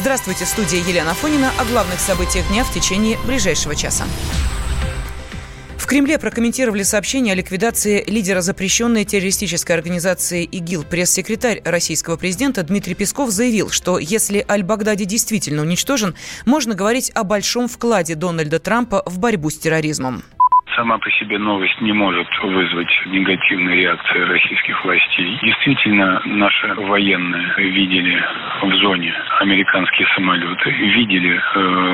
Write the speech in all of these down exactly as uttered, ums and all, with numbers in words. Здравствуйте, студия Елена Афонина. О главных событиях дня в течение ближайшего часа. В Кремле прокомментировали сообщение о ликвидации лидера запрещенной террористической организации ИГИЛ. Пресс-секретарь российского президента Дмитрий Песков заявил, что если Аль-Багдади действительно уничтожен, можно говорить о большом вкладе Дональда Трампа в борьбу с терроризмом. Сама по себе новость не может вызвать негативной реакции российских властей. Действительно, наши военные видели в зоне американские самолеты, видели э,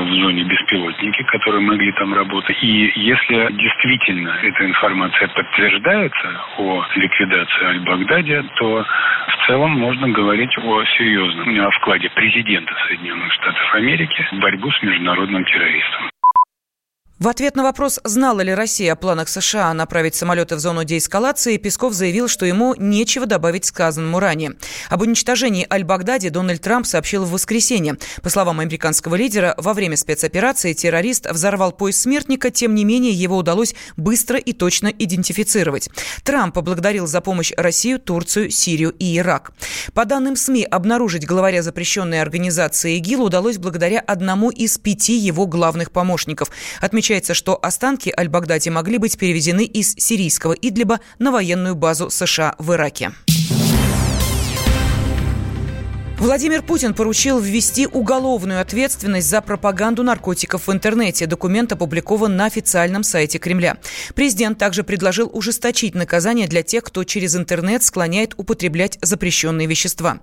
в зоне беспилотники, которые могли там работать. И если действительно эта информация подтверждается о ликвидации Аль-Багдади, то в целом можно говорить о серьезном вкладе президента Соединенных Штатов Америки в борьбу с международным терроризмом. В ответ на вопрос, знала ли Россия о планах США направить самолеты в зону деэскалации, Песков заявил, что ему нечего добавить сказанному ранее. Об уничтожении Аль-Багдади Дональд Трамп сообщил в воскресенье. По словам американского лидера, во время спецоперации террорист взорвал поезд смертника, тем не менее его удалось быстро и точно идентифицировать. Трамп поблагодарил за помощь Россию, Турцию, Сирию и Ирак. По данным СМИ, обнаружить главаря запрещенной организации ИГИЛ удалось благодаря одному из пяти его главных помощников. Отмечается, что останки Аль-Багдади могли быть перевезены из сирийского Идлиба на военную базу США в Ираке. Владимир Путин поручил ввести уголовную ответственность за пропаганду наркотиков в интернете. Документ опубликован на официальном сайте Кремля. Президент также предложил ужесточить наказание для тех, кто через интернет склоняет употреблять запрещенные вещества.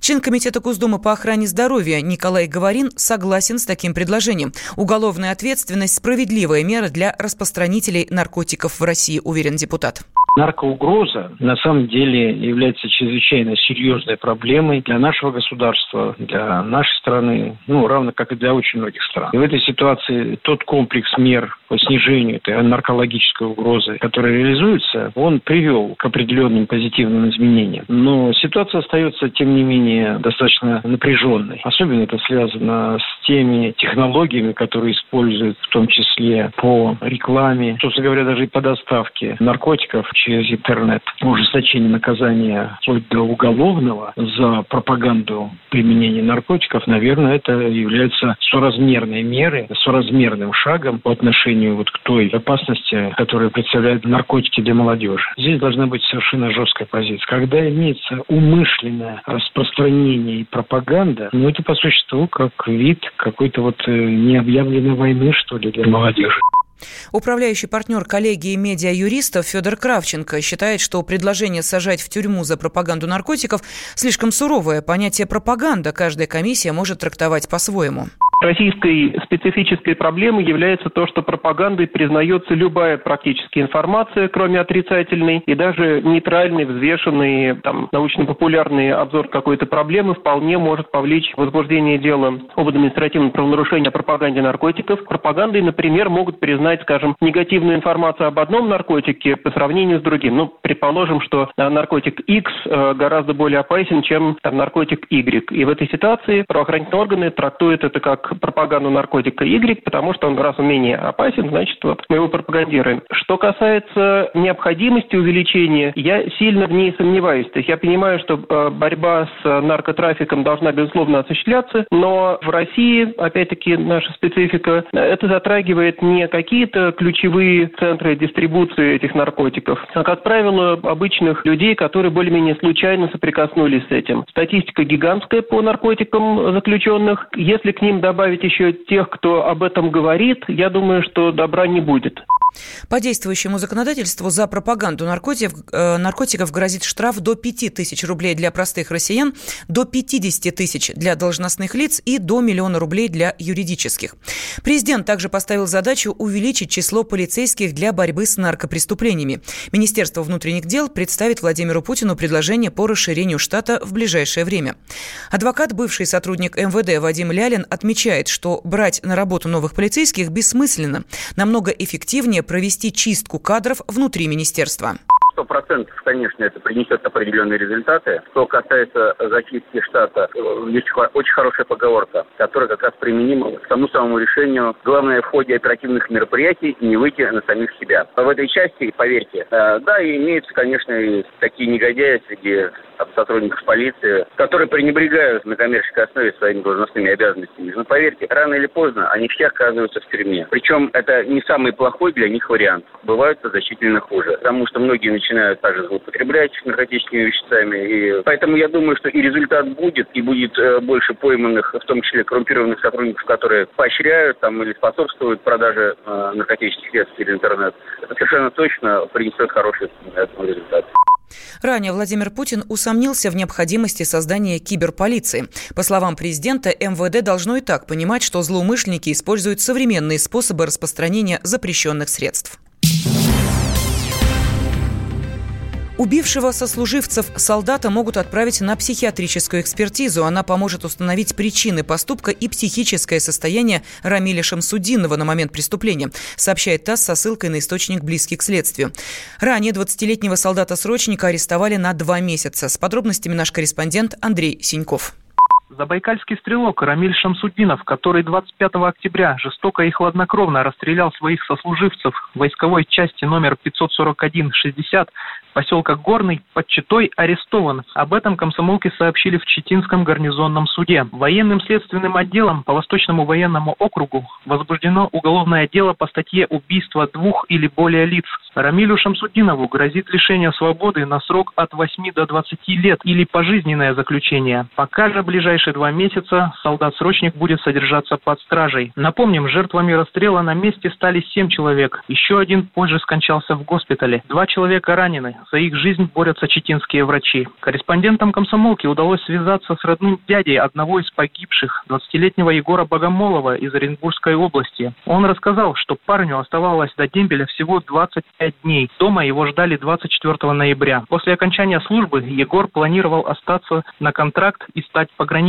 Член комитета Госдумы по охране здоровья Николай Говорин согласен с таким предложением. Уголовная ответственность – справедливая мера для распространителей наркотиков в России, уверен депутат. Наркоугроза на самом деле является чрезвычайно серьезной проблемой для нашего государства, для нашей страны, ну, равно как и для очень многих стран. И в этой ситуации тот комплекс мер по снижению этой наркологической угрозы, который реализуется, он привел к определенным позитивным изменениям. Но ситуация остается, тем не менее, достаточно напряженной. Особенно это связано с теми технологиями, которые используют, в том числе по рекламе, собственно говоря, даже и по доставке наркотиков через интернет. Ужесточение наказания вплоть до уголовного за пропаганду применения наркотиков, наверное, это является соразмерной мерой, соразмерным шагом по отношению вот к той опасности, которую представляют наркотики для молодежи. Здесь должна быть совершенно жесткая позиция. Когда имеется умышленное распространение и пропаганда, ну это по существу как вид какой-то вот необъявленной войны, что ли, для молодежи. Управляющий партнер коллегии медиа-юристов Федор Кравченко считает, что предложение сажать в тюрьму за пропаганду наркотиков слишком суровое. Понятие «пропаганда» каждая комиссия может трактовать по-своему. Российской специфической проблемой является то, что пропагандой признается любая практически информация, кроме отрицательной, и даже нейтральный, взвешенный, там, научно-популярный обзор какой-то проблемы вполне может повлечь возбуждение дела об административном правонарушении о пропаганде наркотиков. Пропагандой, например, могут признать, скажем, негативную информацию об одном наркотике по сравнению с другим. Ну, предположим, что наркотик X гораздо более опасен, чем там, наркотик Y. И в этой ситуации правоохранительные органы трактуют это как пропаганду наркотика Y, потому что он, раз он менее опасен, значит, вот мы его пропагандируем. Что касается необходимости увеличения, я сильно в ней сомневаюсь. То есть я понимаю, что борьба с наркотрафиком должна, безусловно, осуществляться, но в России, опять-таки, наша специфика, это затрагивает не какие-то ключевые центры дистрибуции этих наркотиков, а, как правило, обычных людей, которые более-менее случайно соприкоснулись с этим. Статистика гигантская по наркотикам заключенных. Если к ним добавить еще тех, кто об этом говорит, я думаю, что добра не будет. По действующему законодательству за пропаганду наркотиков, э, наркотиков грозит штраф до пяти тысяч рублей для простых россиян, до пятидесяти тысяч для должностных лиц и до миллиона рублей для юридических. Президент также поставил задачу увеличить число полицейских для борьбы с наркопреступлениями. Министерство внутренних дел представит Владимиру Путину предложение по расширению штата в ближайшее время. Адвокат, бывший сотрудник эм вэ дэ Вадим Лялин отмечает, что брать на работу новых полицейских бессмысленно. Намного эффективнее провести чистку кадров внутри министерства. сто процентов, конечно, это принесет определенные результаты. Что касается зачистки штата, есть очень хорошая поговорка, которая как раз применима к тому самому решению. Главное в ходе оперативных мероприятий не выйти на самих себя. В этой части, поверьте, да, и имеются, конечно, и такие негодяи среди сотрудников полиции, которые пренебрегают на коммерческой основе своими должностными обязанностями. Но поверьте, рано или поздно они все оказываются в тюрьме. Причем это не самый плохой для них вариант. Бывают значительно хуже, потому что многие начинают также злоупотреблять наркотическими веществами. И поэтому я думаю, что и результат будет, и будет больше пойманных, в том числе коррумпированных сотрудников, которые поощряют там, или способствуют продаже э, наркотических средств через интернет. Это совершенно точно принесет хороший результат. Ранее Владимир Путин усомнился в необходимости создания киберполиции. По словам президента, эм вэ дэ должно и так понимать, что злоумышленники используют современные способы распространения запрещенных средств. Убившего сослуживцев солдата могут отправить на психиатрическую экспертизу. Она поможет установить причины поступка и психическое состояние Рамиля Шамсутдинова на момент преступления, сообщает ТАСС со ссылкой на источник, близкий к следствию. Ранее двадцатилетнего солдата-срочника арестовали на два месяца. С подробностями наш корреспондент Андрей Сеньков. Забайкальский стрелок Рамиль Шамсутдинов, который двадцать пятого октября жестоко и хладнокровно расстрелял своих сослуживцев в войсковой части номер пятьсот сорок один шестьдесят поселка Горный, под Читой, арестован. Об этом комсомолки сообщили в Читинском гарнизонном суде. Военным следственным отделом по Восточному военному округу возбуждено уголовное дело по статье «Убийство двух или более лиц». Рамилю Шамсутдинову грозит лишение свободы на срок от восьми до двадцати лет или пожизненное заключение. Пока же ближайшее В ближайшие два месяца солдат-срочник будет содержаться под стражей. Напомним, жертвами расстрела на месте стали семь человек. Еще один позже скончался в госпитале. Два человека ранены. За их жизнь борются читинские врачи. Корреспондентам комсомолки удалось связаться с родным дядей одного из погибших, двадцатилетнего Егора Богомолова из Оренбургской области. Он рассказал, что парню оставалось до дембеля всего двадцать пять дней. Дома его ждали двадцать четвертого ноября. После окончания службы Егор планировал остаться на контракт и стать пограничником.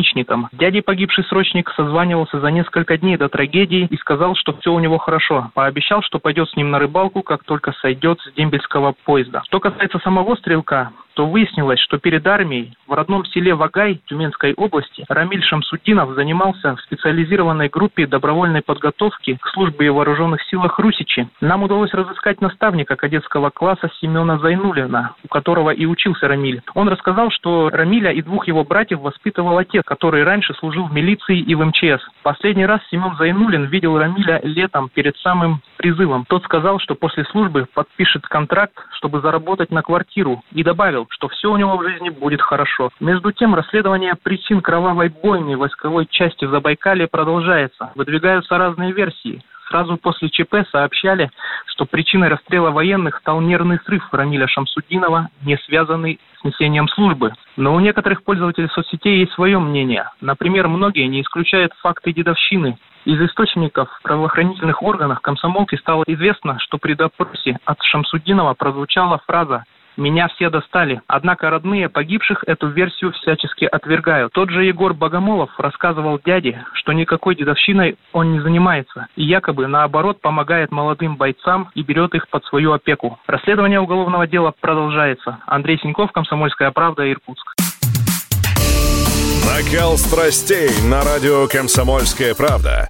Дядя погибший срочник созванивался за несколько дней до трагедии и сказал, что все у него хорошо. Пообещал, что пойдет с ним на рыбалку, как только сойдет с дембельского поезда. Что касается самого стрелка, то выяснилось, что перед армией в родном селе Вагай Тюменской области Рамиль Шамсутдинов занимался в специализированной группе добровольной подготовки к службе в вооруженных силах Русичи. Нам удалось разыскать наставника кадетского класса Семена Зайнулина, у которого и учился Рамиль. Он рассказал, что Рамиля и двух его братьев воспитывал отец, который раньше служил в милиции и в эм че эс. Последний раз Семен Зайнулин видел Рамиля летом перед самым призывом. Тот сказал, что после службы подпишет контракт, чтобы заработать на квартиру, и добавил, что все у него в жизни будет хорошо. Между тем, расследование причин кровавой бойни в войсковой части в Забайкалье продолжается. Выдвигаются разные версии. Сразу после че пэ сообщали, что причиной расстрела военных стал нервный срыв Рамиля Шамсутдинова, не связанный с несением службы. Но у некоторых пользователей соцсетей есть свое мнение. Например, многие не исключают факты дедовщины. Из источников в правоохранительных органах комсомолки стало известно, что при допросе от Шамсутдинова прозвучала фраза: «Меня все достали». Однако родные погибших эту версию всячески отвергают. Тот же Егор Богомолов рассказывал дяде, что никакой дедовщиной он не занимается и якобы, наоборот, помогает молодым бойцам и берет их под свою опеку. Расследование уголовного дела продолжается. Андрей Сеньков, «Комсомольская правда», Иркутск. Накал страстей на радио «Комсомольская правда».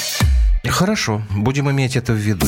Хорошо, будем иметь это в виду.